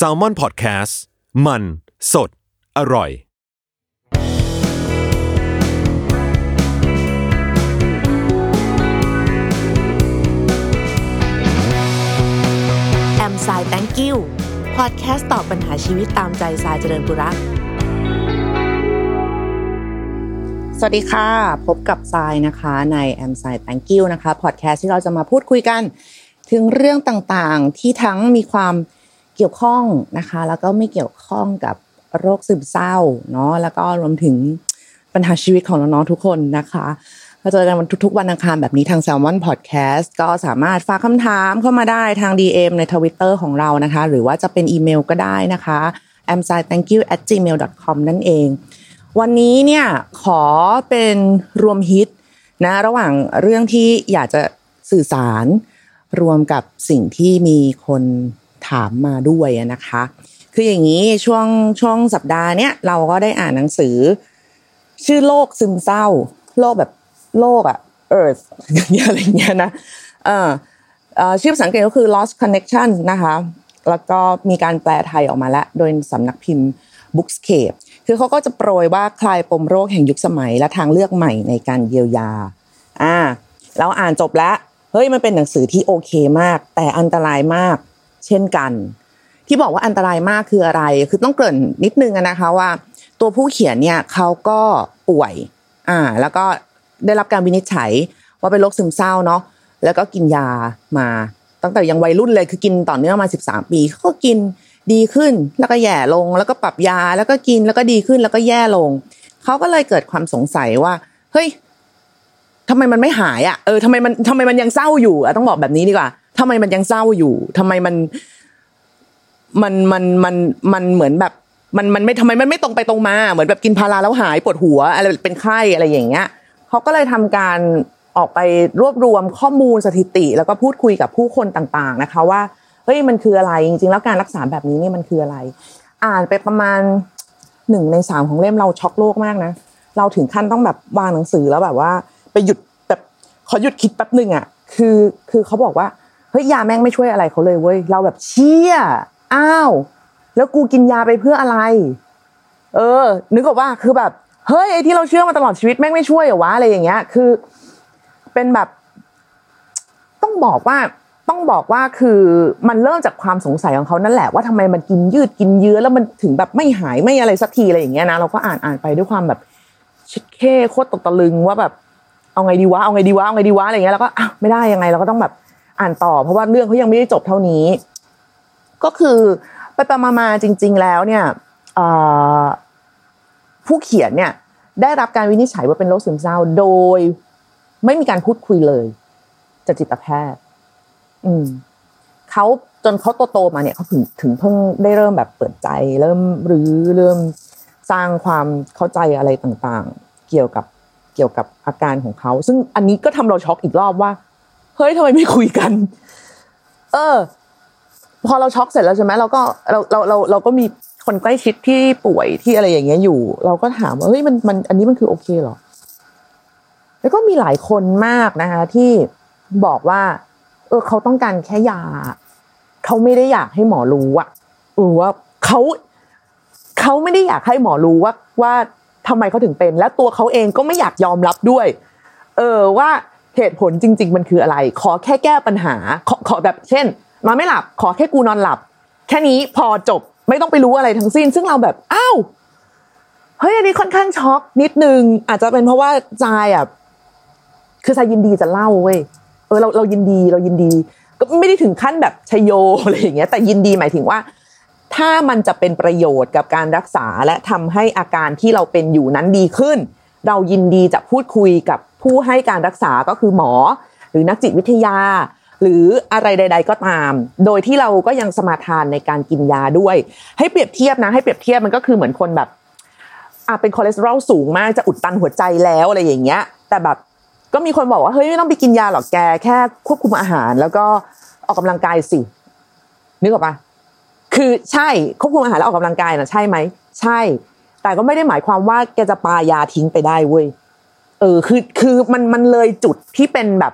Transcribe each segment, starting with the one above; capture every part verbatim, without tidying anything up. Salmon Podcast มันสดอร่อยAmSai Thank You พอดแคสต์ตอบปัญหาชีวิตตามใจสายเจริญบุรักสวัสดีค่ะพบกับสายนะคะใน AmSai Thank You นะคะพอดแคสต์ที่เราจะมาพูดคุยกันถึงเรื่องต่างๆที่ทั้งมีความเกี่ยวข้องนะคะแล้วก็ไม่เกี่ยวข้องกับโรคซึมเศร้าเนาะแล้วก็รวมถึงปัญหาชีวิตของน้องๆทุกคนนะคะก็เจอกันทุกๆวันอังคารแบบนี้ทาง Salmon Podcast ก็สามารถฝากคำถามเข้ามาได้ทาง ดี เอ็ม ใน Twitter ของเรานะคะหรือว่าจะเป็นอีเมลก็ได้นะคะ แอมไซ แธงค์ยู แอท จีเมล ดอท คอม นั่นเองวันนี้เนี่ยขอเป็นรวมฮิตนะระหว่างเรื่องที่อยากจะสื่อสารรวมกับสิ่งที่มีคนถามมาด้วยนะคะคืออย่างนี้ช่วงช่วงสัปดาห์เนี้ยเราก็ได้อ่านหนังสือชื่อโรคซึมเศร้าโรคแบบโลกอ่ะ Earth อะไรอย่างเงี้ยนะเอ่อเอ่อชื่อภาษาอังกฤษก็คือ Lost Connection นะคะแล้วก็มีการแปลไทยออกมาแล้วโดยสำนักพิมพ์ bookscape คือเขาก็จะโปรยว่าคลายปมโรคแห่งยุคสมัยและทางเลือกใหม่ในการเยียวยาอ่าเราอ่านจบแล้วเฮ้ยมันเป็นหนังสือที่โอเคมากแต่อันตรายมากเช่นกันที่บอกว่าอันตรายมากคืออะไรคือต้องเกริ่นนิดนึงนะคะว่าตัวผู้เขียนเนี่ยเขาก็ป่วยอ่าแล้วก็ได้รับการวินิจฉัยว่าเป็นโรคซึมเศร้าเนาะแล้วก็กินยามาตั้งแต่ยังวัยรุ่นเลยคือกินต่อเนื่องมาสิบสามปีก็กินดีขึ้นแล้วก็แย่ลงแล้วก็ปรับยาแล้วก็กินแล้วก็ดีขึ้นแล้วก็แย่ลงเขาก็เลยเกิดความสงสัยว่าเฮ้ยทำไมมันไม่หายอ่ะเออทำไมมันทำไมมันยังเศร้าอยู่อ่ะต้องบอกแบบนี้ดีกว่าทำไมมันยังเศร้าอยู่ทำไมมันมันมันมันมันเหมือนแบบมันมันไม่ทำไมมันไม่ตรงไปตรงมาเหมือนแบบกินพาราแล้วหายปวดหัวอะไรเป็นไข้อะไรอย่างเงี้ยเขาก็เลยทำการออกไปรวบรวมข้อมูลสถิติแล้วก็พูดคุยกับผู้คนต่างๆนะคะว่าเฮ้ยมันคืออะไรจริงๆแล้วการรักษาแบบนี้นี่มันคืออะไรอ่านไปประมาณหนึ่งในสามของเล่มเราช็อกโลกมากนะเราถึงขั้นต้องแบบวางหนังสือแล้วแบบว่าไปหยุดแบบขอหยุดคิดแป๊บนึงอ่ะคือคือเขาบอกว่าเฮ้ยยาแม่งไม่ช่วยอะไรเขาเลยเว้ยเราแบบเชี่ยอ้าวแล้วกูกินยาไปเพื่ออะไรเออนึกออกว่าคือแบบเฮ้ยไอ้ที่เราเชื่อมาตลอดชีวิตแม่งไม่ช่วยเหรอวะอะไรอย่างเงี้ยคือเป็นแบบต้องบอกว่าต้องบอกว่าคือมันเริ่มจากความสงสัยของเขานั่นแหละว่าทำไมมันกินยืดกินเยื้อแล้วมันถึงแบบไม่หายไม่อะไรสักทีอะไรอย่างเงี้ยนะเราก็อ่านอ่านไปด้วยความแบบชิดเข้โคตรตกตะลึงว่าแบบเอาไงดีวะเอาไงดีวะเอาไงดีวะอะไรอย่างเงี้ยแล้วก็อ้าวไม่ได้ยังไงเราก็ต้องแบบอ่านต่อเพราะว่าเรื่องเขายังไม่ได้จบเท่านี้ก็คือไปไปมาๆจริงๆแล้วเนี่ยเอ่อผู้เขียนเนี่ยได้รับการวินิจฉัยว่าเป็นโรคซึมเศร้าโดยไม่มีการพูดคุยเลยจากจิตแพทย์อืมเขาจนเขาโตๆมาเนี่ยเขาถึงถึงเพิ่งได้เริ่มแบบเปิดใจเริ่มรื้อเริ่มสร้างความเข้าใจอะไรต่างๆเกี่ยวกับเกี่ยวกับอาการของเขาซึ่งอันนี้ก็ทำเราช็อกอีกรอบว่าเฮ้ยทำไมไม่คุยกันเออพอเราช็อกเสร็จแล้วใช่ไหมเราก็เราเราเราเราก็มีคนใกล้ชิดที่ป่วยที่อะไรอย่างเงี้ยอยู่เราก็ถามว่าเฮ้ยมันมันอันนี้มันคือโอเคเหรอแล้วก็มีหลายคนมากนะคะที่บอกว่าเออเขาต้องการแค่ยาเขาไม่ได้อยากให้หมอรู้อ่ะเออว่าเขาเขาไม่ได้อยากให้หมอรู้ว่าว่าทำไมเขาถึงเป็นและตัวเขาเองก็ไม่อยากยอมรับด้วยเออว่าเหตุผลจริงๆมันคืออะไรขอแค่แก้ปัญหาขอขอแบบเช่นนอนไม่หลับขอแค่กูนอนหลับแค่นี้พอจบไม่ต้องไปรู้อะไรทั้งสิ้นซึ่งเราแบบอ้าวเฮ้ยอันนี้ค่อนข้างช็อกนิดนึงอาจจะเป็นเพราะว่าใจอ่ะคือใจยินดีจะเล่าเว้ยเออเราเรายินดีเรายินดีก็ไม่ได้ถึงขั้นแบบชโยอะไรอย่างเงี้ยแต่ยินดีหมายถึงว่าถ้ามันจะเป็นประโยชน์กับการรักษาและทำให้อาการที่เราเป็นอยู่นั้นดีขึ้นเรายินดีจะพูดคุยกับผู้ให้การรักษาก็คือหมอหรือนักจิตวิทยาหรืออะไรใดๆก็ตามโดยที่เราก็ยังสมาทานในการกินยาด้วยให้เปรียบเทียบนะให้เปรียบเทียบมันก็คือเหมือนคนแบบอ่ะเป็นคอเลสเตอรอลสูงมากจะอุดตันหัวใจแล้วอะไรอย่างเงี้ยแต่แบบก็มีคนบอกว่าเฮ้ยไม่ต้องไปกินยาหรอกแกแค่ควบคุมอาหารแล้วก็ออกกำลังกายสินึกออกป่ะคือใช่ควบคุมอาหารแล้วออกกำลังกายน่ะใช่ไหมใช่แต่ก็ไม่ได้หมายความว่าแกจะปายาทิ้งไปได้เว้ยเออคือคือมันมันเลยจุดที่เป็นแบบ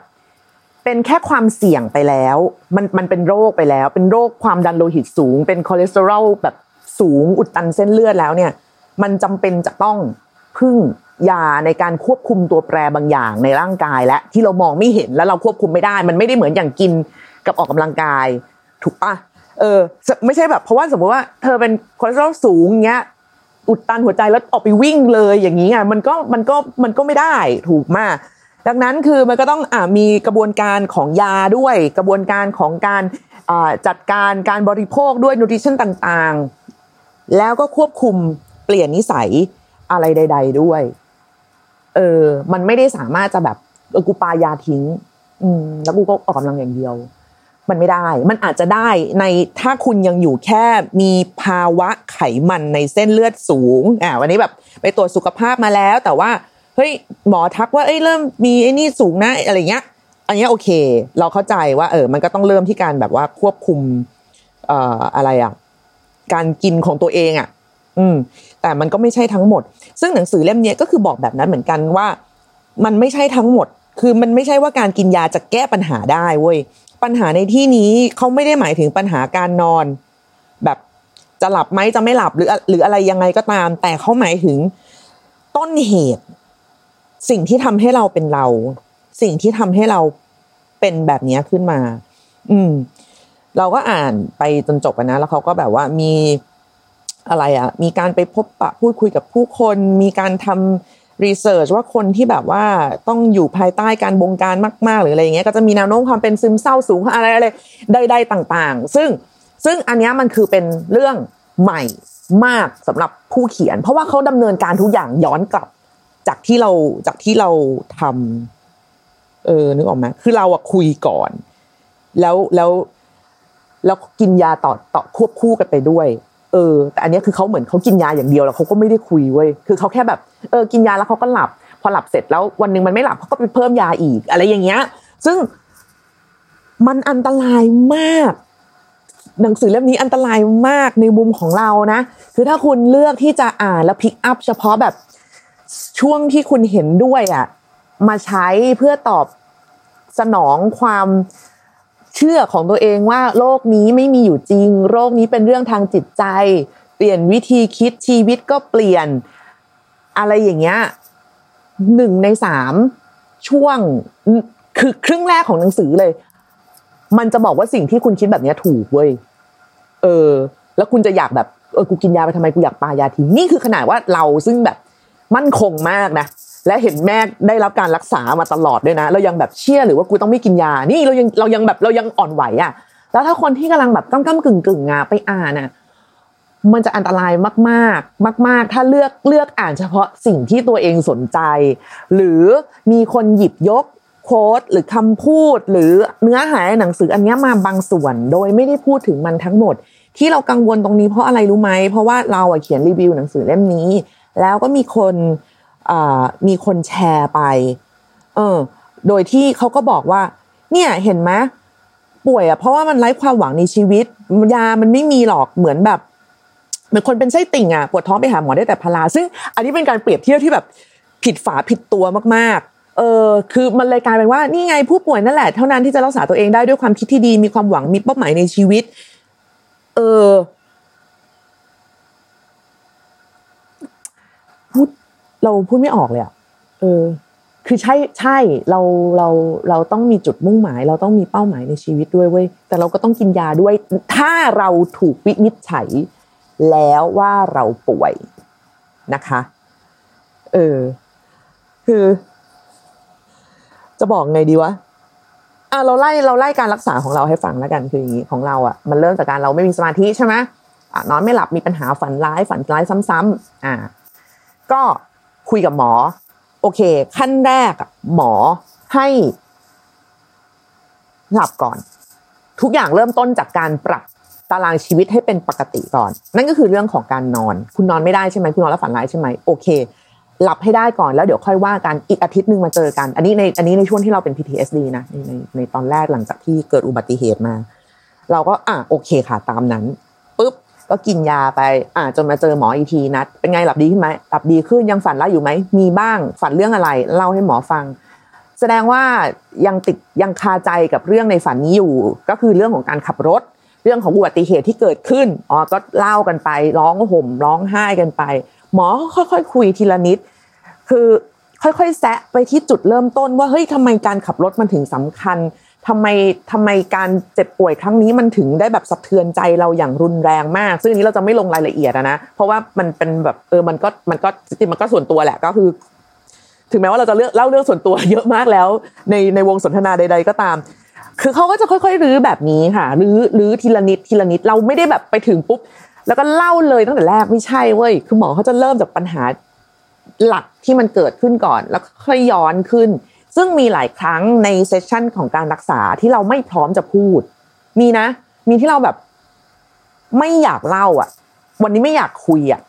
เป็นแค่ความเสี่ยงไปแล้วมันมันเป็นโรคไปแล้วเป็นโรคความดันโลหิตสูงเป็นคอเลสเตอรอลแบบสูงอุดตันเส้นเลือดแล้วเนี่ยมันจำเป็นจะต้องพึ่งยาในการควบคุมตัวแปรบางอย่างในร่างกายและที่เรามองไม่เห็นแล้วเราควบคุมไม่ได้มันไม่ได้เหมือนอย่างกินกับออกกำลังกายถูกป่ะเออไม่ใช่แบบเพราะว่าสมมติว่าเธอเป็นคอเลสเตอรอลสูงเงี้ยอุดตันหัวใจแล้วออกไปวิ่งเลยอย่างนี้ไงมันก็มันก็มันก็ไม่ได้ถูกมากดังนั้นคือมันก็ต้องอ่ะมีกระบวนการของยาด้วยกระบวนการของการอ่าจัดการการบริโภคด้วยนูทริชั่นต่างๆแล้วก็ควบคุมเปลี่ยนนิสัยอะไรใดๆด้วยเออมันไม่ได้สามารถจะแบบเออกูปายาทิ้งอืมแล้วกูก็ออกกำลังอย่างเดียวมันไม่ได้มันอาจจะได้ในถ้าคุณยังอยู่แค่มีภาวะไขมันในเส้นเลือดสูงอ่ะวันนี้แบบไปตรวจสุขภาพมาแล้วแต่ว่าเฮ้ยหมอทักว่าเอ้ยเริ่มมีไอ้นี่สูงนะอะไรเงี้ยอันนี้โอเคเราเข้าใจว่าเออมันก็ต้องเริ่มที่การแบบว่าควบคุมเอ่ออะไรอ่ะการกินของตัวเองอ่ะอืมแต่มันก็ไม่ใช่ทั้งหมดซึ่งหนังสือเล่มนี้ก็คือบอกแบบนั้นเหมือนกันว่ามันไม่ใช่ทั้งหมดคือมันไม่ใช่ว่าการกินยาจะแก้ปัญหาได้เว้ยปัญหาในที่นี้เขาไม่ได้หมายถึงปัญหาการนอนแบบจะหลับไหมจะไม่หลับหรือหรืออะไรยังไงก็ตามแต่เขาหมายถึงต้นเหตุสิ่งที่ทำให้เราเป็นเราสิ่งที่ทำให้เราเป็นแบบนี้ขึ้นมาอืมเราก็อ่านไปจนจบกันนะแล้วเขาก็แบบว่ามีอะไรอ่ะมีการไปพบปะพูดคุยกับผู้คนมีการทำรีเสิร์ชว่าคนที่แบบว่าต้องอยู่ภายใต้การบงการมากๆหรืออะไรอย่างเงี้ยก็จะมีแนวโน้มความเป็นซึมเศร้าสูงอะไรอะไรใดๆต่างๆซึ่งซึ่งอันเนี้ยมันคือเป็นเรื่องใหม่มากสำหรับผู้เขียนเพราะว่าเขาดำเนินการทุกอย่างย้อนกลับจากที่เราจากที่เราทำเออนึกออกไหมคือเราอะคุยก่อนแล้วแล้วแล้วกินยาต่อต่อควบคู่กันไปด้วยเออแต่อันนี้คือเขาเหมือนเขากินยาอย่างเดียวแล้วเขาก็ไม่ได้คุยเว้ยคือเขาแค่แบบเออกินยาแล้วเขาก็หลับพอหลับเสร็จแล้ววันนึงมันไม่หลับเขาก็ไปเพิ่มยาอีกอะไรอย่างเงี้ยซึ่งมันอันตรายมากหนังสือเล่มนี้อันตรายมากในมุมของเรานะคือถ้าคุณเลือกที่จะอ่านแล้วพิกอัพเฉพาะแบบช่วงที่คุณเห็นด้วยอ่ะมาใช้เพื่อตอบสนองความเชื่อของตัวเองว่าโรคนี้ไม่มีอยู่จริงโรคนี้เป็นเรื่องทางจิตใจเปลี่ยนวิธีคิดชีวิตก็เปลี่ยนอะไรอย่างเงี้ยหนึ่งในสามช่วงคือครึ่งแรกของหนังสือเลยมันจะบอกว่าสิ่งที่คุณคิดแบบนี้ถูกเว้ยเออแล้วคุณจะอยากแบบเออกูกินยาไปทำไมกูอยากปายาทิ้งนี่คือขนาดว่าเราซึ่งแบบมั่นคงมากนะและเห็นแม่ได้รับการรักษามาตลอดด้วยนะเรายังแบบเชื่อหรือว่ากูต้องไม่กินยานี่เรายังเรายังแบบเรายังอ่อนไหวอ่ะแล้วถ้าคนที่กำลังแบบก้ำก้ำกึ่งกึ่งอ่ะไปอ่านอ่ะมันจะอันตรายมากมากมากมากถ้าเลือกเลือกอ่านเฉพาะสิ่งที่ตัวเองสนใจหรือมีคนหยิบยกโค้ดหรือคำพูดหรือเนื้อหาหนังสืออันนี้มาบางส่วนโดยไม่ได้พูดถึงมันทั้งหมดที่เรากังวลตรงนี้เพราะอะไรรู้ไหมเพราะว่าเราอ่ะเขียนรีวิวหนังสือเล่มนี้แล้วก็มีคนอ่ามีคนแชร์ไปเออโดยที่เขาก็บอกว่าเนี่ยเห็นไหมป่วยอ่ะเพราะว่ามันไร้ความหวังในชีวิตยามันไม่มีหรอกเหมือนแบบเหมือนคนเป็นไส้ติ่งอ่ะปวดท้องไปหาหมอได้แต่พาราซึ่งอันนี้เป็นการเปรียบเทียบที่แบบผิดฝาผิดตัวมากๆเออคือมันเลยกลายเป็นว่านี่ไงผู้ป่วยนั่นแหละเท่านั้นที่จะรักษาตัวเองได้ด้วยความคิดที่ดีมีความหวังมีเป้าหมายในชีวิตเออเราพูดไม่ออกเลยอ่ะเออคือใช่ใช่เราเราเราต้องมีจุดมุ่งหมายเราต้องมีเป้าหมายในชีวิตด้วยเว้ยแต่เราก็ต้องกินยาด้วยถ้าเราถูกวินิจฉัยแล้วว่าเราป่วยนะคะเออคือจะบอกไงดีวะอ่ะเราไล่เราไล่การรักษาของเราให้ฟังแล้วกันคืออย่างงี้ของเราอ่ะมันเริ่มจากการเราไม่มีสมาธิใช่มั้ยอ่ะนอนไม่หลับมีปัญหาฝันร้ายฝันร้ายซ้ำๆอ่ะก็คุยกับหมอโอเคขั้นแรกหมอให้หลับก่อนทุกอย่างเริ่มต้นจากการปรับตารางชีวิตให้เป็นปกติก่อนนั่นก็คือเรื่องของการนอนคุณนอนไม่ได้ใช่ไหมคุณนอนแล้วฝันร้ายใช่ไหมโอเคหลับให้ได้ก่อนแล้วเดี๋ยวค่อยว่ากันอีกอาทิตย์นึงมาเจอกันอันนี้ในอันนี้ในช่วงที่เราเป็น พี ที เอส ดี นะในในในตอนแรกหลังจากที่เกิดอุบัติเหตุมาเราก็อ่ะโอเคค่ะตามนั้นปึ๊บก็กินยาไปอ่าจนมาเจอหมออีกทีนัดเป็นไงหลับดีขึ้นไหมหลับดีขึ้นยังฝันร้ายอยู่ไหมมีบ้างฝันเรื่องอะไรเล่าให้หมอฟัง แสดงว่ายังติดยังคาใจกับเรื่องในฝันนี้อยู่ก็คือเรื่องของการขับรถเรื่องของอุบัติเหตุที่เกิดขึ้นอ๋อก็เล่ากันไปร้องห่มร้องไห้กันไปหมอค่อยๆคุยทีละนิดคือค่อยๆแซะไปที่จุดเริ่มต้นว่าเฮ้ยทำไมการขับรถมันถึงสำคัญทำไมทำไมการเจ็บป่วยครั้งนี้มันถึงได้แบบสะเทือนใจเราอย่างรุนแรงมากซึ่งอันนี้เราจะไม่ลงรายละเอียดนะเพราะว่ามันเป็นแบบเออมันก็มันก็จริงมันก็ส่วนตัวแหละก็คือถึงแม้ว่าเราจะเลือกเล่าเรื่องส่วนตัวเยอะมากแล้วในในวงสนทนาใดๆก็ตามคือเขาก็จะค่อยๆรื้อแบบนี้ค่ะรื้อรื้อทีละนิดทีละนิดเราไม่ได้แบบไปถึงปุ๊บแล้วก็เล่าเลยตั้งแต่แรกไม่ใช่เว้ยคือหมอเขาจะเริ่มจากปัญหาหลักที่มันเกิดขึ้นก่อนแล้วค่อยย้อนขึ้นซึ่งมีหลายครั้งในเซสชั่นของการรักษาที่เราไม่พร้อมจะพูดมีนะมีที่เราแบบไม่อยากเล่าอ่ะวันนี้ไม่อยากคุยอ่ะ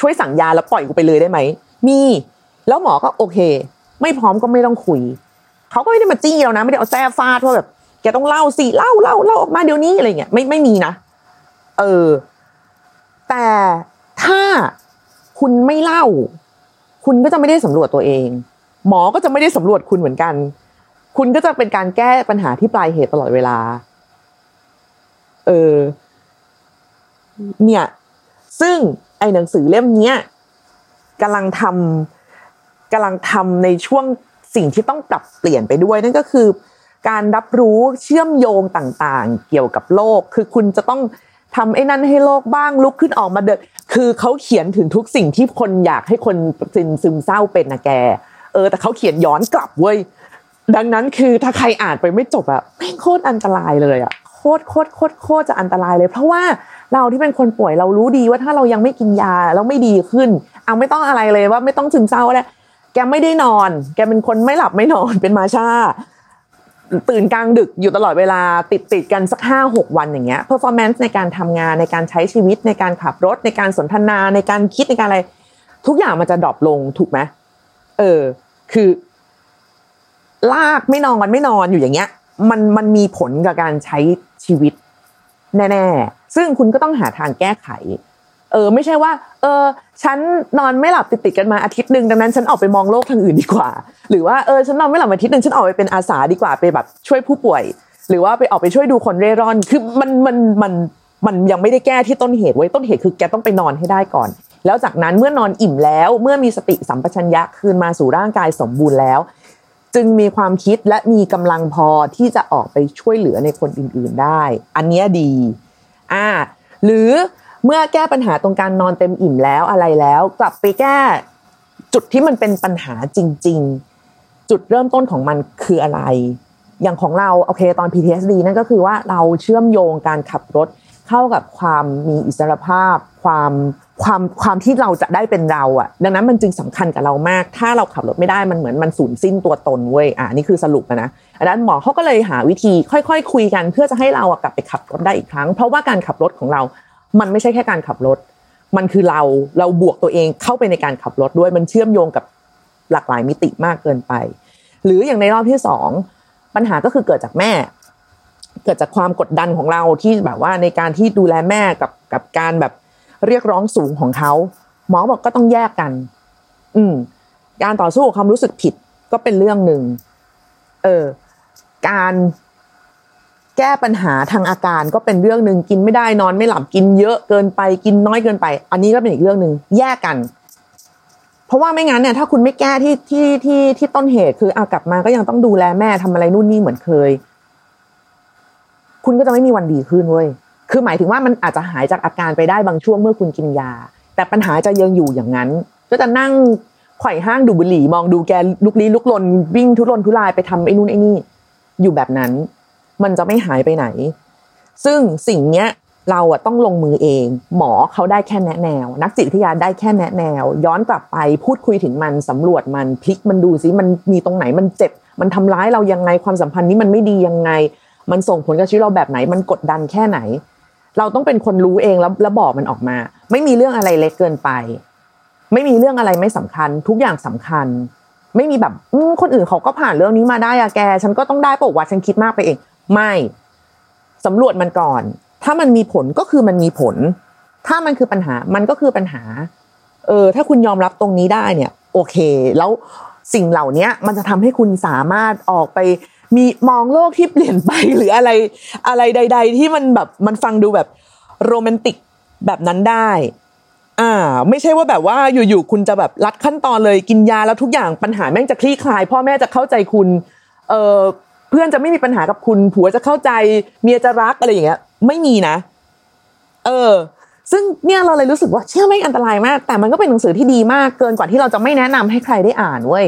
ช่วยสั่งยาแล้วปล่อยกูไปเลยได้ไหมมีแล้วหมอก็โอเคไม่พร้อมก็ไม่ต้องคุยเขาก็ไม่ได้มาจี้เรานะไม่ได้เอาแซ่ฟาดว่าแบบแกต้องเล่าสิเล่าเล่าเล่าออกมาเดี๋ยวนี้อะไรเงี้ยไม่ไม่มีนะเออแต่ถ้าคุณไม่เล่าคุณก็จะไม่ได้สำรวจตัวเองหมอก็จะไม่ได้สำรวจคุณเหมือนกันคุณก็จะเป็นการแก้ปัญหาที่ปลายเหตุตลอดเวลาเออเนี่ยซึ่งไอ้หนังสือเล่มเนี้ยกำลังทำกำลังทำในช่วงสิ่งที่ต้องปรับเปลี่ยนไปด้วยนั่นก็คือการรับรู้เชื่อมโยงต่างๆเกี่ยวกับโลกคือคุณจะต้องทำไอ้นั่นให้โลกบ้างลุกขึ้นออกมาเดินคือเขาเขียนถึงทุกสิ่งที่คนอยากให้คนซึมเศร้าเป็นนะแกเออแต่เขาเขียนย้อนกลับเว้ยดังนั้นคือถ้าใครอ่านไปไม่จบอะแม่งโคตรอันตรายเลยอะโคตรโคตรโคตรโคตรจะอันตรายเลยเพราะว่าเราที่เป็นคนป่วยเรารู้ดีว่าถ้าเรายังไม่กินยาแล้วไม่ดีขึ้นเอาไม่ต้องอะไรเลยว่าไม่ต้องซึมเศร้าแล้วแกไม่ได้นอนแกเป็นคนไม่หลับไม่นอนเป็นมาช่าตื่นกลางดึกอยู่ตลอดเวลาติดติดกันสัก ห้าหก วันอย่างเงี้ย performance ในการทำงานในการใช้ชีวิตในการขับรถในการสนทนาในการคิดในการอะไรทุกอย่างมันจะดรอปลงถูกไหมเออคือลากไม่นอนมันไม่นอนอยู่อย่างเงี้ยมันมันมีผลกับการใช้ชีวิตแน่ๆซึ่งคุณก็ต้องหาทางแก้ไขเออไม่ใช่ว่าเออฉันนอนไม่หลับติดติดกันมาอาทิตย์นึงดังนั้นฉันออกไปมองโลกทางอื่นดีกว่าหรือว่าเออฉันนอนไม่หลับอาทิตย์นึงฉันออกไปเป็นอาสาดีกว่าไปแบบช่วยผู้ป่วยหรือว่าไปออกไปช่วยดูคนเร่ร่อนคือมันมันมันมันยังไม่ได้แก้ที่ต้นเหตุไว้ต้นเหตุคือแกต้องไปนอนให้ได้ก่อนแล้วจากนั้นเมื่อนอนอิ่มแล้วเมื่อมีสติสัมปชัญญะคืนมาสู่ร่างกายสมบูรณ์แล้วจึงมีความคิดและมีกำลังพอที่จะออกไปช่วยเหลือในคนอื่นๆได้อันนี้ดีอ่าหรือเมื่อแก้ปัญหาตรงการนอนเต็มอิ่มแล้วอะไรแล้วกลับไปแก้จุดที่มันเป็นปัญหาจริงๆจุดเริ่มต้นของมันคืออะไรอย่างของเราโอเคตอน พี ที เอส ดี นั่นก็คือว่าเราเชื่อมโยงการขับรถเข้ากับความมีอิสรภาพความความความที่เราจะได้เป็นเราอ่ะดังนั้นมันจึงสำคัญกับเรามากถ้าเราขับรถไม่ได้มันเหมือนมันสูญสิ้นตัวตนเว้ยอ่ะนี่คือสรุปนะดังนั้นหมอเขาก็เลยหาวิธีค่อยๆคุยกันเพื่อจะให้เรากลับไปขับรถได้อีกครั้งเพราะว่าการขับรถของเรามันไม่ใช่แค่การขับรถมันคือเราเราบวกตัวเองเข้าไปในการขับรถด้วยมันเชื่อมโยงกับหลากหลายมิติมากเกินไปหรืออย่างในรอบที่สองปัญหาก็คือเกิดจากแม่เกิดจากความกดดันของเราที่แบบว่าในการที่ดูแลแม่กับกับการแบบเรียกร้องสูงของเขาหมอบอกก็ต้องแยกกันอืมการต่อสู้กับความรู้สึกผิดก็เป็นเรื่องหนึ่งเออการแก้ปัญหาทางอาการก็เป็นเรื่องนึงกินไม่ได้นอนไม่หลับกินเยอะเกินไปกินน้อยเกินไปอันนี้ก็เป็นอีกเรื่องนึงแยกกันเพราะว่าไม่งั้นเนี่ยถ้าคุณไม่แก้ที่ที่ที่ที่ต้นเหตุคือเอากลับมาก็ยังต้องดูแลแม่ทำอะไรนู่นนี่เหมือนเคยคุณก็จะไม่มีวันดีขึ้นเว้ยคือหมายถึงว่ามันอาจจะหายจากอาการไปได้บางช่วงเมื่อคุณกินยาแต่ปัญหาจะยังอยู่อย่างนั้นก็จะนั่งไขว่ห้างดูบุหรี่มองดูแกลุกลี้ลุกลนวิ่งทุรนทุรายไปทำไอ้นู่นไอ้นี่อยู่แบบนั้นมันจะไม่หายไปไหนซึ่งสิ่งเนี้ยเราอะต้องลงมือเองหมอเขาได้แค่แนะแนวนักจิตวิทยาได้แค่แนะแนวย้อนกลับไปพูดคุยถึงมันสำรวจมันพลิกมันดูซิมันมีตรงไหนมันเจ็บมันทำร้ายเรายังไงความสัมพันธ์นี้มันไม่ดียังไงมันส่งผลกับชีวิตเราแบบไหนมันกดดันแค่ไหนเราต้องเป็นคนรู้เองแล้วแล้วบอกมันออกมาไม่มีเรื่องอะไรเล็กเกินไปไม่มีเรื่องอะไรไม่สำคัญทุกอย่างสำคัญไม่มีแบบคนอื่นเขาก็ผ่านเรื่องนี้มาได้อะแกฉันก็ต้องได้ปะวะฉันคิดมากไปเองไม่สำรวจมันก่อนถ้ามันมีผลก็คือมันมีผลถ้ามันคือปัญหามันก็คือปัญหาเออถ้าคุณยอมรับตรงนี้ได้เนี่ยโอเคแล้ว สิ่งเหล่านี้มันจะทำให้คุณสามารถออกไปมีมองโลกที่เปลี่ยนไปหรืออะไรอะไรใดๆที่มันแบบมันฟังดูแบบโรแมนติกแบบนั้นได้อ่าไม่ใช่ว่าแบบว่าอยู่ๆคุณจะแบบลัดขั้นตอนเลยกินยาแล้วทุกอย่างปัญหาแม่งจะคลี่คลายพ่อแม่จะเข้าใจคุณเอ่อเพื่อนจะไม่มีปัญหากับคุณผัวจะเข้าใจเมียจะรักอะไรอย่างเงี้ยไม่มีนะเออซึ่งเนี่ยเราเลยรู้สึกว่าเชื่อไม่อันตรายมากแต่มันก็เป็นหนังสือที่ดีมากเกินกว่าที่เราจะไม่แนะนำให้ใครได้อ่านเว้ย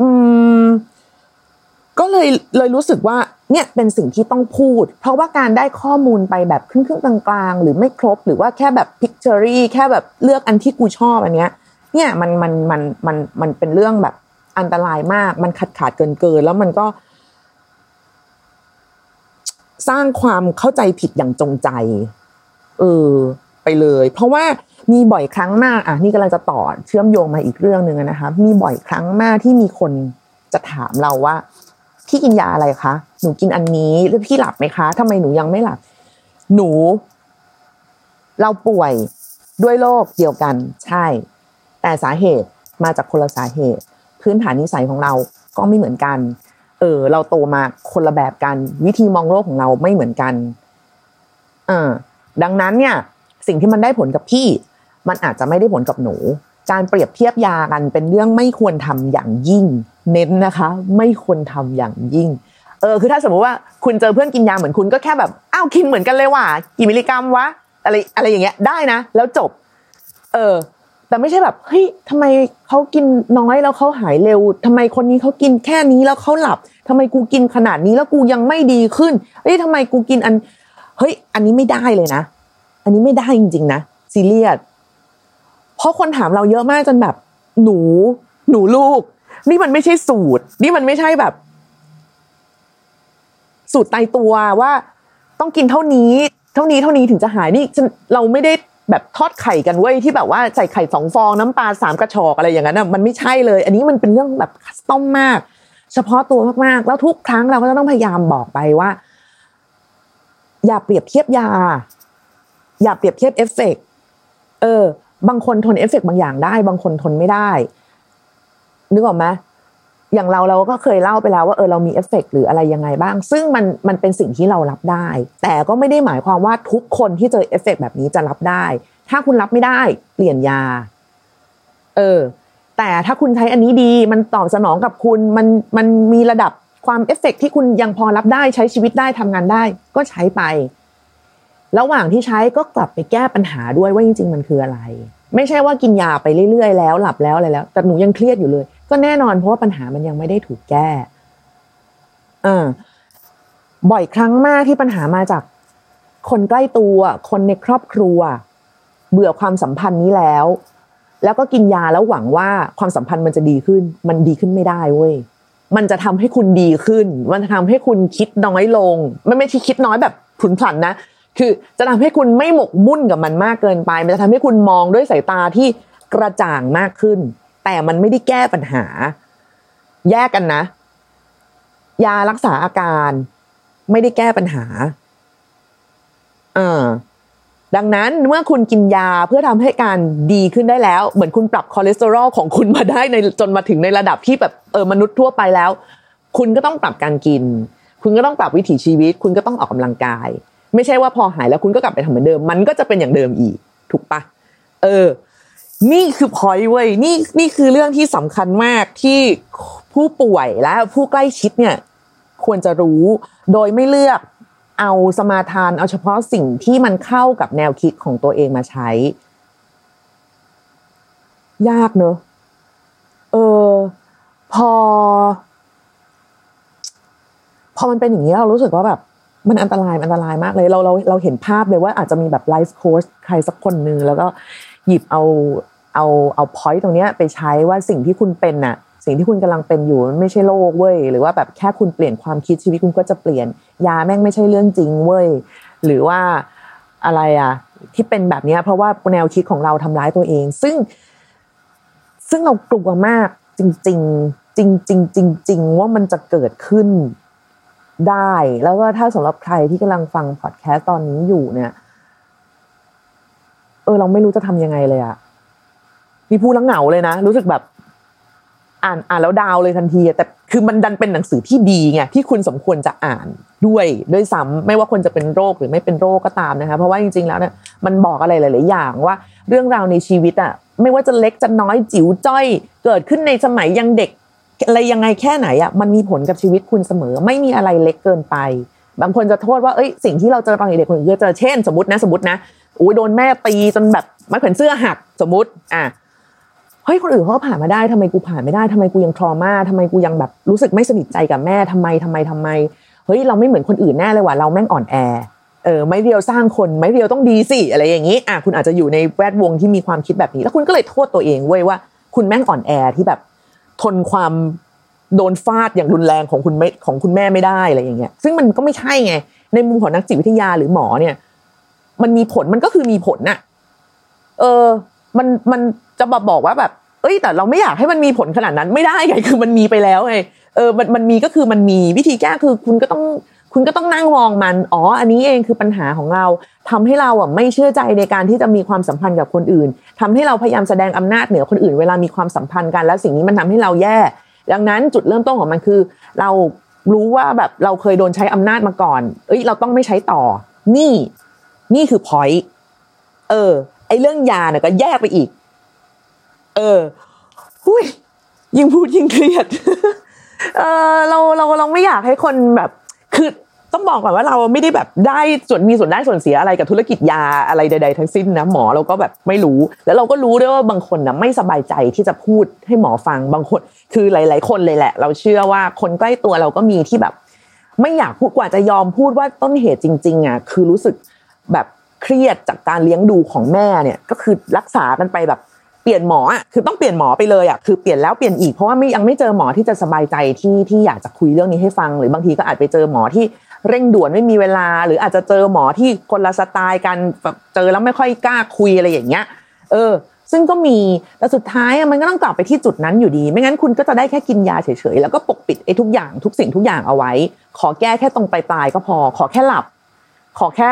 อืมก็เลยเลยรู้สึกว่าเนี่ยเป็นสิ่งที่ต้องพูดเพราะว่าการได้ข้อมูลไปแบบครึ่งๆกลางๆหรือไม่ครบหรือว่าแค่แบบพิกเจอรี่แค่แบบเลือกอันที่กูชอบอันเนี้ยเนี่ยมันมันมันมันมันเป็นเรื่องแบบอันตรายมากมันขาดขาดเกินเกินแล้วมันก็สร้างความเข้าใจผิดอย่างจงใจเออไปเลยเพราะว่ามีบ่อยครั้งมากอ่ะนี่กำลังจะต่อเชื่อมโยงมาอีกเรื่องนึงนะคะมีบ่อยครั้งมากที่มีคนจะถามเราว่าพี่กินยาอะไรคะหนูกินอันนี้แล้วพี่หลับไหมคะทำไมหนูยังไม่หลับหนูเราป่วยด้วยโรคเดียวกันใช่แต่สาเหตุมาจากคนละสาเหตุพื้นฐานนิสัยของเราก็ไม่เหมือนกันเออเราโตมาคนละแบบกันวิธีมองโลกของเราไม่เหมือนกันเออดังนั้นเนี่ยสิ่งที่มันได้ผลกับพี่มันอาจจะไม่ได้ผลกับหนูการเปรียบเทียบยากันเป็นเรื่องไม่ควรทำอย่างยิ่งเน้นนะคะไม่ควรทำอย่างยิ่งเออคือถ้าสมมติว่าคุณเจอเพื่อนกินยาเหมือนคุณก็แค่แบบอ้าวกินเหมือนกันเลยว่ะกี่มิลลิกรัมวะอะไรอะไรอย่างเงี้ยได้นะแล้วจบเออแต่ไม่ใช่แบบเฮ้ยทำไมเขากินน้อยแล้วเขาหายเร็วทำไมคนนี้เขากินแค่นี้แล้วเขาหลับทำไมกูกินขนาดนี้แล้วกูยังไม่ดีขึ้นเฮ้ยทำไมกูกินอันเฮ้ยอันนี้ไม่ได้เลยนะอันนี้ไม่ได้จริงๆนะซีเรียสเพราะคนถามเราเยอะมากจนแบบหนูหนูลูกนี่มันไม่ใช่สูตรนี่มันไม่ใช่แบบสูตรตายตัวว่าต้องกินเท่านี้เท่านี้เท่านี้ถึงจะหายนี่เราไม่ได้แบบทอดไข่กันเว้ยที่แบบว่าใส่ไข่สองฟองน้ำปลาสามกระชอกอะไรอย่างนั้นอ่ะมันไม่ใช่เลยอันนี้มันเป็นเรื่องแบบคัสตอมมากเฉพาะตัวมากๆแล้วทุกครั้งเราก็จะต้องพยายามบอกไปว่าอย่าเปรียบเทียบยาอย่าเปรียบเทียบเอฟเฟกต์เออบางคนทนเอฟเฟกต์บางอย่างได้บางคนทนไม่ได้นึกออกไหมอย่างเราเราก็เคยเล่าไปแล้วว่าเออเรามีเอฟเฟกต์หรืออะไรยังไงบ้างซึ่งมันมันเป็นสิ่งที่เรารับได้แต่ก็ไม่ได้หมายความว่าทุกคนที่เจอเอฟเฟกต์แบบนี้จะรับได้ถ้าคุณรับไม่ได้เปลี่ยนยาเออแต่ถ้าคุณใช้อันนี้ดีมันตอบสนองกับคุณมันมันมีระดับความเอฟเฟกต์ที่คุณยังพอรับได้ใช้ชีวิตได้ทำงานได้ก็ใช้ไประหว่างที่ใช้ก็กลับไปแก้ปัญหาด้วยว่าจริงๆมันคืออะไรไม่ใช่ว่ากินยาไปเรื่อยๆแล้วหลับแล้วอะไรแล้วแต่หนูยังเครียดอยู่เลยก็แน่นอนเพราะว่าปัญหามันยังไม่ได้ถูกแก้อ่าบ่อยครั้งมากที่ปัญหามาจากคนใกล้ตัวคนในครอบครัวเบื่อความสัมพันธ์นี้แล้วแล้วก็กินยาแล้วหวังว่าความสัมพันธ์มันจะดีขึ้นมันดีขึ้นไม่ได้เว้ยมันจะทำให้คุณดีขึ้นมันจะทำให้คุณคิดน้อยลงไม่ไม่ใช่คิดน้อยแบบผุนผันนะคือจะทำให้คุณไม่หมกมุ่นกับมันมากเกินไปมันจะทำให้คุณมองด้วยสายตาที่กระจ่างมากขึ้นแต่มันไม่ได้แก้ปัญหาแยกกันนะยารักษาอาการไม่ได้แก้ปัญหาเออดังนั้นเมื่อคุณกินยาเพื่อทำให้การดีขึ้นได้แล้วเหมือนคุณปรับคอเลสเตอรอลของคุณมาได้ในจนมาถึงในระดับที่แบบเออมนุษย์ทั่วไปแล้วคุณก็ต้องปรับการกินคุณก็ต้องปรับวิถีชีวิตคุณก็ต้องออกกำลังกายไม่ใช่ว่าพอหายแล้วคุณก็กลับไปทำเหมือนเดิมมันก็จะเป็นอย่างเดิมอีกถูกปะเออนี่คือพอยต์เว้ยนี่นี่คือเรื่องที่สำคัญมากที่ผู้ป่วยและผู้ใกล้ชิดเนี่ยควรจะรู้โดยไม่เลือกเอาสมาทานเอาเฉพาะสิ่งที่มันเข้ากับแนวคิดของตัวเองมาใช้ยากเนอะเออพอพอมันเป็นอย่างนี้เรารู้สึกว่าแบบมันอันตรายอันตรายมากเลยเราเราเราเห็นภาพเลยว่าอาจจะมีแบบไลฟ์โค้ชใครสักคนนึงแล้วก็หยิบเอาเอาเอาพอยต์ตรงเนี้ยไปใช้ว่าสิ่งที่คุณเป็นน่ะสิ่งที่คุณกำลังเป็นอยู่มันไม่ใช่โรคเว้ยหรือว่าแบบแค่คุณเปลี่ยนความคิดชีวิตคุณก็จะเปลี่ยนยาแม่งไม่ใช่เรื่องจริงเว้ยหรือว่าอะไรอ่ะที่เป็นแบบเนี้ยเพราะว่าแนวคิดของเราทำร้ายตัวเองซึ่งซึ่งเรากลัวมากจริงจริงจริงจริงจริงจริงว่ามันจะเกิดขึ้นได้แล้วก็ถ้าสำหรับใครที่กำลังฟังพอดแคสต์ตอนนี้อยู่เนี่ยเออเราไม่รู้จะทำยังไงเลยอะ นี่พูดแล้วเหงาเลยนะรู้สึกแบบอ่านอ่านแล้วดาวเลยทันทีแต่คือมันดันเป็นหนังสือที่ดีไงที่คุณสมควรจะอ่านด้วยด้วยซ้ำไม่ว่าคนจะเป็นโรคหรือไม่เป็นโรคก็ตามนะคะเพราะว่าจริงๆแล้วเนี่ยมันบอกอะไรหลายๆอย่างว่าเรื่องราวในชีวิตอ่ะไม่ว่าจะเล็กจะน้อยจิ๋วจ้อยเกิดขึ้นในสมัยยังเด็กอะไรยังไงแค่ไหนอ่ะมันมีผลกับชีวิตคุณเสมอไม่มีอะไรเล็กเกินไปบางคนจะโทษว่าเอ้ยสิ่งที่เราเจอตอนเด็กคนอื่นเจอเช่นสมมตินะสมมตินะอุ้ยโดนแม่ตีจนแบบไม้แขวนเสื้อหักสมมติอ่ะเฮ้ยคนอื่นเขาผ่านมาได้ทำไมกูผ่านไม่ได้ทำไมกูยังทรมานทำไมกูยังแบบรู้สึกไม่สนิทใจกับแม่ทำไมทำไมทำไมเฮ้ยเราไม่เหมือนคนอื่นแน่เลยว่ะเราแม่งอ่อนแอเออไม่เรียวสร้างคนไม่เรียวต้องดีสิอะไรอย่างนี้อ่ะคุณอาจจะอยู่ในแวดวงที่มีความคิดแบบนี้แล้วคุณก็เลยโทษตัวเองเว้ยว่าคุณแม่งอ่อนแอที่แบบทนความโดนฟาดอย่างรุนแรงของคุณแม่ของคุณแม่ไม่ได้อะไรอย่างเงี้ยซึ่งมันก็ไม่ใช่ไงในมุมของนักจิตวิทยาหรือหมอเนี่ยมันมีผลมันก็คือมีผลน่ะเออมันมันจะมาบอกว่าแบบเอ้ยแต่เราไม่อยากให้มันมีผลขนาดนั้นไม่ได้ไงคือมันมีไปแล้วไงเออมันมันมีก็คือมันมีวิธีแก้คือคุณก็ต้องคุณก็ต้องนั่งมองมันอ๋ออันนี้เองคือปัญหาของเราทำให้เราอ่ะไม่เชื่อใจในการที่จะมีความสัมพันธ์กับคนอื่นทำให้เราพยายามแสดงอำนาจเหนือคนอื่นเวลามีความสัมพันธ์กันแล้วสิ่งนี้มันทำให้เราแย่ดังนั้นจุดเริ่มต้นของมันคือเรารู้ว่าแบบเราเคยโดนใช้อำนาจมาก่อนเอ้ยเราต้องไม่ใช้ต่อนี่นี่คือ point เออไอ้เรื่องยาเนี่ยก็แยกไปอีกเออหุ้ยยิ่งพูดยิ่งเครียด เออเราเราเราไม่อยากให้คนแบบคือต้องบอกก่อนว่าเราไม่ได้แบบได้ส่วนมีส่วนได้ส่วนเสียอะไรกับธุรกิจยาอะไรใดๆทั้งสิ้นนะหมอเราก็แบบไม่รู้แล้วเราก็รู้ด้วยว่าบางคนนะไม่สบายใจที่จะพูดให้หมอฟังบางคนคือหลายๆคนเลยแหละเราเชื่อว่าคนใกล้ตัวเราก็มีที่แบบไม่อยากพูดกว่าจะยอมพูดว่าต้นเหตุจริงๆอ่ะคือรู้สึกแบบเครียดจากการเลี้ยงดูของแม่เนี่ยก็คือรักษากันไปแบบเปลี่ยนหมออ่ะคือต้องเปลี่ยนหมอไปเลยอ่ะคือเปลี่ยนแล้วเปลี่ยนอีกเพราะว่าไม่ยังไม่เจอหมอที่จะสบายใจที่ที่อยากจะคุยเรื่องนี้ให้ฟังหรือบางทีก็อาจไปเจอหมอที่เร่งด่วนไม่มีเวลาหรืออาจจะเจอหมอที่คนละสไตล์กันเจอแล้วไม่ค่อยกล้าคุยอะไรอย่างเงี้ยเออซึ่งก็มีแต่สุดท้ายมันก็ต้องกลับไปที่จุดนั้นอยู่ดีไม่งั้นคุณก็จะได้แค่กินยาเฉยๆแล้วก็ปกปิดไอ้ทุกอย่างทุกสิ่งทุกอย่างเอาไว้ขอแก้แค่ตรงปลายๆก็พอขอแค่หลับขอแค่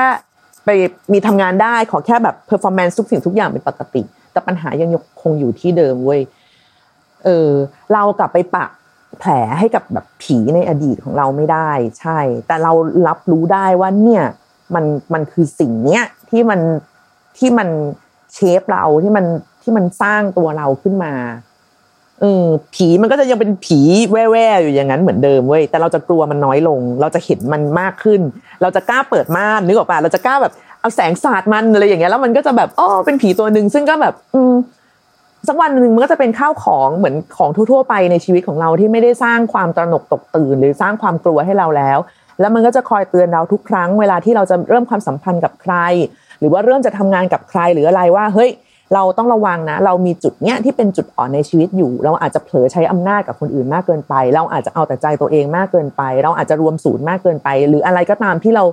ไปมีทำงานได้ขอแค่แบบ performance ทุกสิ่งทุกอย่างเป็นปกติแต่ปัญหายังคงอยู่ที่เดิมเว้ยเออเรากลับไปปะแผลให้กับแบบผีในอดีตของเราไม่ได้ใช่แต่เรารับรู้ได้ว่าเนี่ยมันมันคือสิ่งเนี้ยที่มันที่มันเชฟเราที่มันที่มันสร้างตัวเราขึ้นมาเออผีมันก็จะยังเป็นผีแว่ๆอยู่อย่างนั้นเหมือนเดิมเว้ยแต่เราจะกลัวมันน้อยลงเราจะเห็นมันมากขึ้นเราจะกล้าเปิดม่านนึกออกป่ะเราจะกล้าแบบเอาแสงสาดมันอะไรอย่างเงี้ยแล้วมันก็จะแบบอ๋อเป็นผีตัวนึงซึ่งก็แบบอืมสักวันนึงมันก็จะเป็นข้าวของเหมือนของทั่วๆไปในชีวิตของเราที่ไม่ได้สร้างความตระหนกตกตื่นหรือสร้างความกลัวให้เราแล้วแล้วมันก็จะคอยเตือนเราทุกครั้งเวลาที่เราจะเริ่มความสัมพันธ์กับใครหรือว่าเริ่มจะทำงานกับใครหรืออะไรว่าเฮ้ยเราต้องระวังนะเรามีจุดเนี้ยที่เป็นจุดอ่อนในชีวิตอยู่เราอาจจะเผลอใช้อำนาจกับคนอื่นมากเกินไปเราอาจจะเอาแต่ใจตัวเองมากเกินไปเราอาจจะรวมศูนย์มากเกินไปหรืออะไรก็ตามที่เรา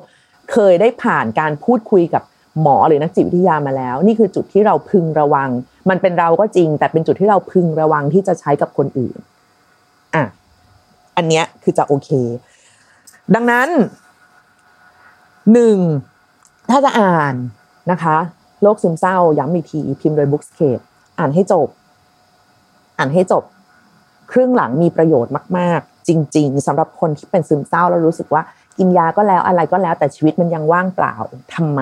เคยได้ผ่านการพูดคุยกับหมอหรือนักจิตวิทยามาแล้วนี่คือจุดที่เราพึงระวังมันเป็นเราก็จริงแต่เป็นจุดที่เราพึงระวังที่จะใช้กับคนอื่นอ่ะอันเนี้ยคือจะโอเคดังนั้นหนึ่งถ้าจะอ่านนะคะโรคซึมเศร้าย้ำอีกทีพิมพ์โดย bookscape อ่านให้จบอ่านให้จบครึ่งหลังมีประโยชน์มากๆจริงๆสำหรับคนที่เป็นซึมเศร้าแล้วรู้สึกว่ากินยาก็แล้วอะไรก็แล้วแต่ชีวิตมันยังว่างเปล่าทำไม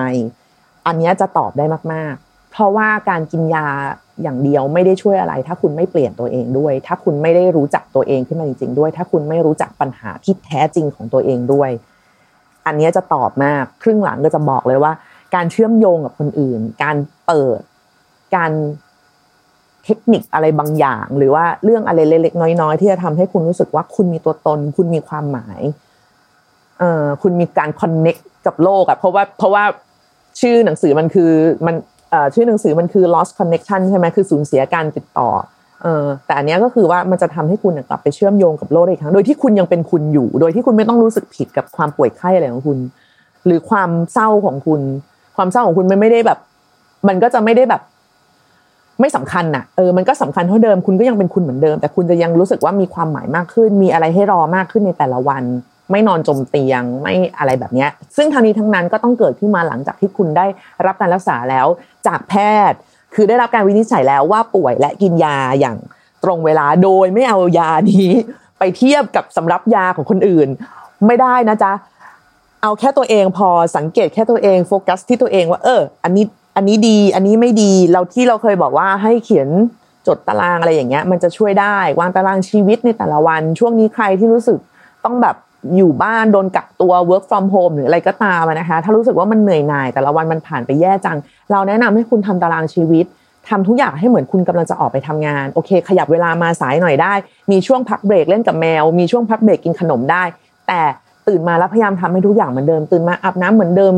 อันนี้จะตอบได้มากๆเพราะว่าการกินยาอย่างเดียวไม่ได้ช่วยอะไรถ้าคุณไม่เปลี่ยนตัวเองด้วยถ้าคุณไม่ได้รู้จักตัวเองขึ้นมาจริงๆด้วยถ้าคุณไม่รู้จักปัญหาที่แท้จริงของตัวเองด้วยอันนี้จะตอบมากครึ่งหลังก็จะบอกเลยว่าการเชื่อมโยงกับคนอื่นการเปิดการเทคนิคอะไรบางอย่างหรือว่าเรื่องอะไรเล็กๆน้อยๆที่จะทำให้คุณรู้สึกว่าคุณมีตัวตนคุณมีความหมายเอ่อคุณมีการคอนเนคกับโลกอ่ะเพราะว่าเพราะว่าชื่อหนังสือมันคือมันเอ่อชื่อหนังสือมันคือ Lost Connection ใช่มั้ยคือสูญเสียการติดต่อเอ่อแต่อันเนี้ยก็คือว่ามันจะทำให้คุณกลับไปเชื่อมโยงกับโลกได้อีกครั้งโดยที่คุณยังเป็นคุณอยู่โดยที่คุณไม่ต้องรู้สึกผิดกับความป่วยไข้อะไรของคุณหรือความเศร้าของคุณความเศร้าของคุณมันไม่ได้แบบมันก็จะไม่ได้แบบไม่สำคัญน่ะเออมันก็สำคัญเท่าเดิมคุณก็ยังเป็นคุณเหมือนเดิมแต่คุณจะยังรู้สึกว่ามีความหมายมากขึ้นมีอะไรให้รอมากขึ้นในแต่ละวันไม่นอนจมเตียงไม่อะไรแบบนี้ซึ่งทั้งนี้ทั้งนั้นก็ต้องเกิดขึ้นมาหลังจากที่คุณได้รับการรักษาแล้วจากแพทย์ คือได้รับการวินิจฉัยแล้วว่าป่วยและกินยาอย่างตรงเวลาโดยไม่เอายานี้ไปเทียบกับสำรับยาของคนอื่นไม่ได้นะจ๊ะเอาแค่ตัวเองพอสังเกตแค่ตัวเองโฟกัสที่ตัวเองว่าเอออันนี้อันนี้ดีอันนี้ไม่ดีเราที่เราเคยบอกว่าให้เขียนจดตารางอะไรอย่างเงี้ยมันจะช่วยได้วางตารางชีวิตในแต่ละวันช่วงนี้ใครที่รู้สึกต้องแบบอยู่บ้านโดนกักตัว work from home หรืออะไรก็ตามนะคะถ้ารู้สึกว่ามันเหนื่อยหน่ายแต่ละวันมันผ่านไปแย่จังเราแนะนำให้คุณทำตารางชีวิตทำทุกอย่างให้เหมือนคุณกำลังจะออกไปทำงานโอเคขยับเวลามาสายหน่อยได้มีช่วงพักเบรกเล่นกับแมวมีช่วงพักเบรกกินขนมได้แต่ตื่นมาแล้วพยายามทำให้ทุกอย่างเหมือนเดิมตื่นมาอาบน้ำเหมือนเดิม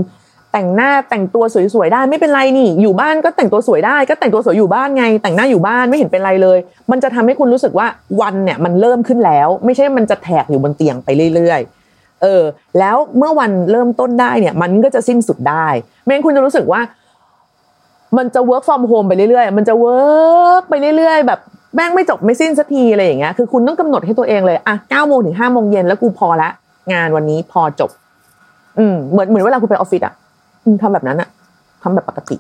แต่งหน้าแต่งตัวสวยๆได้ไม่เป็นไรนี่อยู่บ้านก็แต่งตัวสวยได้ก็แต่งตัวสวยอยู่บ้านไงแต่งหน้าอยู่บ้านไม่เห็นเป็นไรเลยมันจะทำให้คุณรู้สึกว่าวันเนี่ยมันเริ่มขึ้นแล้วไม่ใช่มันจะแทกอยู่บนเตียงไปเรื่อยๆเออแล้วเมื่อวันเริ่มต้นได้เนี่ยมันก็จะสิ้นสุดได้ไม่งั้นคุณจะรู้สึกว่ามันจะ work from home ไปเรื่อยๆมันจะ work ไปเรื่อยๆแบบแม่งไม่จบไม่สิ้นสักทีอะไรอย่างเงี้ยคือคุณต้องกำหนดให้ตัวเองเลยอ่ะเก้าโมงถึงห้าโมงเย็นแล้วกูพอละงานวันนี้พอจบอืมเหมือนเหมือนเวลาคุณไปออฟฟิศอะทำแบบนั้นอะทำแบบปกติ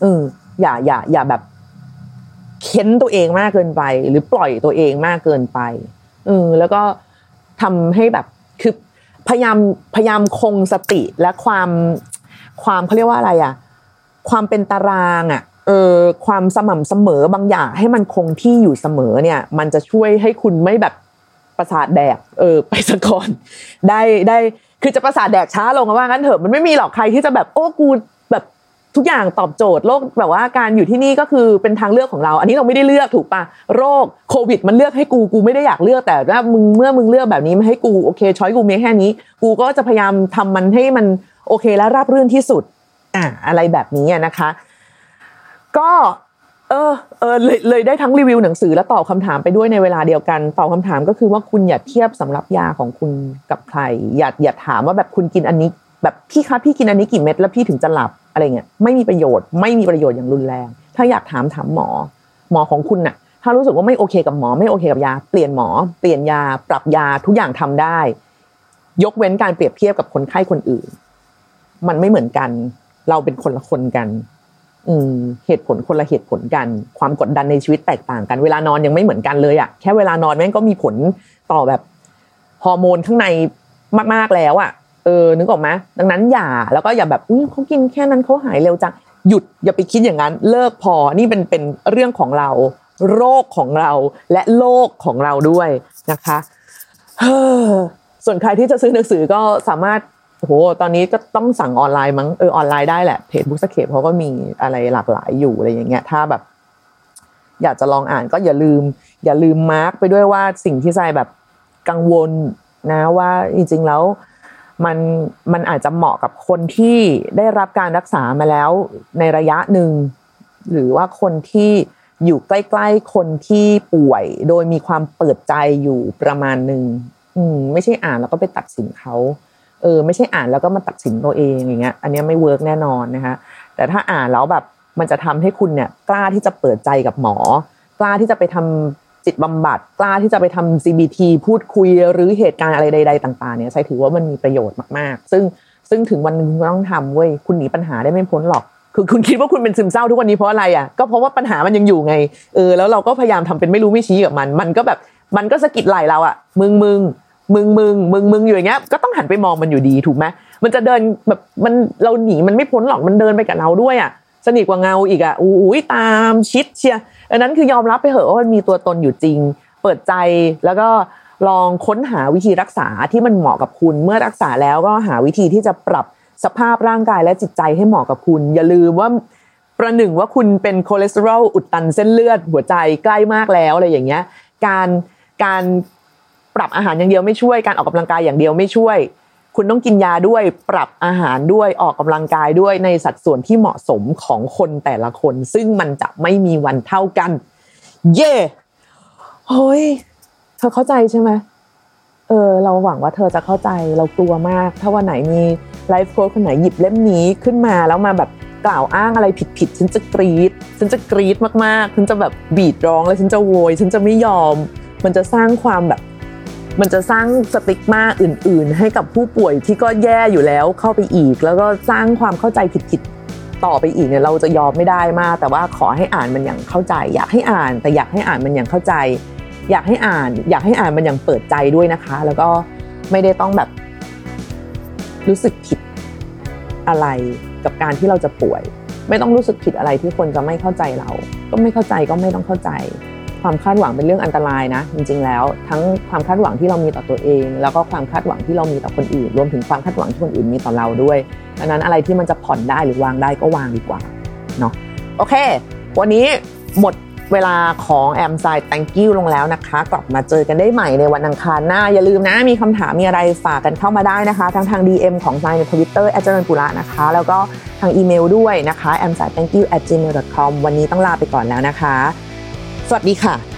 เอออย่าอย่าอย่าแบบเค้นตัวเองมากเกินไปหรือปล่อยตัวเองมากเกินไปเออแล้วก็ทำให้แบบคือพยายามพยายามคงสติและความความเขาเรียกว่าอะไรอะความเป็นตารางอะเออความสม่ำเสมอบางอย่างให้มันคงที่อยู่เสมอเนี่ยมันจะช่วยให้คุณไม่แบบประสาทแดกเออไปซะก่อนได้ได้คือจะประสาทแดกช้าลงว่างั้นเถอะมันไม่มีหรอกใครที่จะแบบโอ้กูแบบทุกอย่างตอบโจทย์โลกแบบว่าการอยู่ที่นี่ก็คือเป็นทางเลือกของเราอันนี้เราไม่ได้เลือกถูกปะโรคโควิดมันเลือกให้กูกูไม่ได้อยากเลือกแต่ว่ามึงเมื่อมึงเลือกแบบนี้มาให้กูโอเคช้อยกูมีแค่นี้กูก็จะพยายามทำมันให้มันโอเคและราบรื่นที่สุดอ่ะอะไรแบบนี้นะคะก็เออเออเลยเลยได้ทั้งรีวิวหนังสือและตอบคำถามไปด้วยในเวลาเดียวกันตอบคำถามก็คือว่าคุณอย่าเทียบสำรับยาของคุณกับใครอย่าอย่าถามว่าแบบคุณกินอันนี้แบบพี่คะพี่กินอันนี้กี่เม็ดแล้วพี่ถึงจะหลับอะไรเงี้ยไม่มีประโยชน์ไม่มีประโยชน์อย่างรุนแรงถ้าอยากถามถามหมอหมอของคุณน่ะถ้ารู้สึกว่าไม่โอเคกับหมอไม่โอเคกับยาเปลี่ยนหมอเปลี่ยนยาปรับยาทุกอย่างทำได้ยกเว้นการเปรียบเทียบกับคนไข้คนอื่นมันไม่เหมือนกันเราเป็นคนละคนกันอืมเหตุผลคนละเหตุผลกันความกดดันในชีวิตแตกต่างกันเวลานอนยังไม่เหมือนกันเลยอ่ะแค่เวลานอนแม่งก็มีผลต่อแบบฮอร์โมนข้างในมากๆแล้วอ่ะเออนึกออกมั้ยดังนั้นอย่าแล้วก็อย่าแบบอื้อเค้ากินแค่นั้นเค้าหายเร็วจังหยุดอย่าไปคิดอย่างนั้นเลิกพอนี่เป็นเป็นเรื่องของเราโรคของเราและโลกของเราด้วยนะคะเฮ้อส่วนใครที่จะซื้อหนังสือก็สามารถโอ้โหตอนนี้ก็ต้องสั่งออนไลน์มั้งเออออนไลน์ได้แหละเพจ bookscape เขาก็มีอะไรหลากหลายอยู่อะไรอย่างเงี้ยถ้าแบบอยากจะลองอ่านก็อย่าลืมอย่าลืมมาร์คไปด้วยว่าสิ่งที่ใจแบบกังวลนะว่าจริงๆแล้วมันมันอาจจะเหมาะกับคนที่ได้รับการรักษามาแล้วในระยะหนึ่งหรือว่าคนที่อยู่ใกล้ๆคนที่ป่วยโดยมีความเปิดใจอยู่ประมาณนึงอืมไม่ใช่อ่านแล้วก็ไปตัดสินเขาเออไม่ใช่อ่านแล้วก็มาตัดสินตัวเองอย่างเงี้ยอันนี้ไม่เวิร์กแน่นอนนะคะแต่ถ้าอ่านแล้วแบบมันจะทำให้คุณเนี่ยกล้าที่จะเปิดใจกับหมอกล้าที่จะไปทำจิตบำบัดกล้าที่จะไปทำ ซี บี ที พูดคุยหรือเหตุการณ์อะไรใดๆต่างๆเนี่ยใช่ถือว่ามันมีประโยชน์มากๆซึ่งซึ่งถึงวันนึงคุณต้องทำเว้ยคุณหนีปัญหาได้ไม่พ้นหรอกคือคุณคิดว่าคุณเป็นซึมเศร้าทุกวันนี้เพราะอะไรอ่ะก็เพราะว่าปัญหามันยังอยู่ไงเออแล้วเราก็พยายามทำเป็นไม่รู้ไม่ชี้กับมันมันก็แบบมันก็สะกิดไหล่เราอ่ะมึงมึงมึงมึงมึงมึงอยู่อย่างเงี้ยก็ต้องหันไปมองมันอยู่ดีถูกไหมมันจะเดินแบบมันเราหนีมันไม่พ้นหรอกมันเดินไปกับเราด้วยอ่ะสนิทกว่าเงาอีกอ่ะอุ้ยตามชิดเชียอันนั้นคือยอมรับไปเถอะว่ามันมีตัวตนอยู่จริงเปิดใจแล้วก็ลองค้นหาวิธีรักษาที่มันเหมาะกับคุณเมื่อรักษาแล้วก็หาวิธีที่จะปรับสภาพร่างกายและจิตใจให้เหมาะกับคุณอย่าลืมว่าประหนึ่งว่าคุณเป็นคอเลสเตอรอลอุดตันเส้นเลือดหัวใจใกล้มากแล้วอะไรอย่างเงี้ยการการปรับอาหารอย่างเดียวไม่ช่วยการออกกำลังกายอย่างเดียวไม่ช่วยคุณต้องกินยาด้วยปรับอาหารด้วยออกกำลังกายด้วยในสัดส่วนที่เหมาะสมของคนแต่ละคนซึ่งมันจะไม่มีวันเท่ากันเย่เฮ้ยเธอเข้าใจใช่ไหมเออเราหวังว่าเธอจะเข้าใจเรากลัวมากถ้าวันไหนมีไลฟ์โค้ชคนไหนหยิบเล่มนี้ขึ้นมาแล้วมาแบบกล่าวอ้างอะไรผิดๆฉันจะกรี๊ดฉันจะกรี๊ดมากๆฉันจะแบบบีดร้องแล้วฉันจะโวยฉันจะไม่ยอมมันจะสร้างความแบบมันจะสร้างสติ๊กม่าอื่นๆให้กับผู้ป่วยที่ก็แย่อยู่แล้วเข้าไปอีกแล้วก็สร้างความเข้าใจผิด ต่อไปอีกเนี่ยเราจะยอมไม่ได้มากแต่ว่าขอให้อ่านมันอย่างเข้าใจอยากให้อ่านแต่อยากให้อ่านมันอย่างเข้าใจอยากให้อ่านอยากให้อ่านมันอย่างเปิดใจด้วยนะคะแล้วก็ไม่ได้ต้องแบบรู้สึกผิดอะไรกับการที่เราจะป่วยไม่ต้องรู้สึกผิดอะไรที่คนจะไม่เข้าใจเราก็ไม่เข้าใจก็ไม่ต้องเข้าใจความคาดหวังเป็นเรื่องอันตรายนะจริงๆแล้วทั้งความคาดหวังที่เรามีต่อตัวเองแล้วก็ความคาดหวังที่เรามีต่อคนอื่นรวมถึงความคาดหวังที่คนอื่นมีต่อเราด้วยดังนั้นอะไรที่มันจะผ่อนได้หรือวางได้ก็วางดีกว่าเนาะโอเควันนี้หมดเวลาของ AmSai Thank You ลงแล้วนะคะกลับมาเจอกันได้ใหม่ในวันอังคารหน้าอย่าลืมนะมีคำถามมีอะไรฝากกันเข้ามาได้นะคะทั้งทาง ดี เอ็ม ของ Sai ใน Twitter แอด เจริญปุระนะคะแล้วก็ทางอีเมลด้วยนะคะ amsaithankyou แอท จีเมล ดอท คอม วันนี้ต้องลาไปก่อนแล้วนะคะสวัสดีค่ะ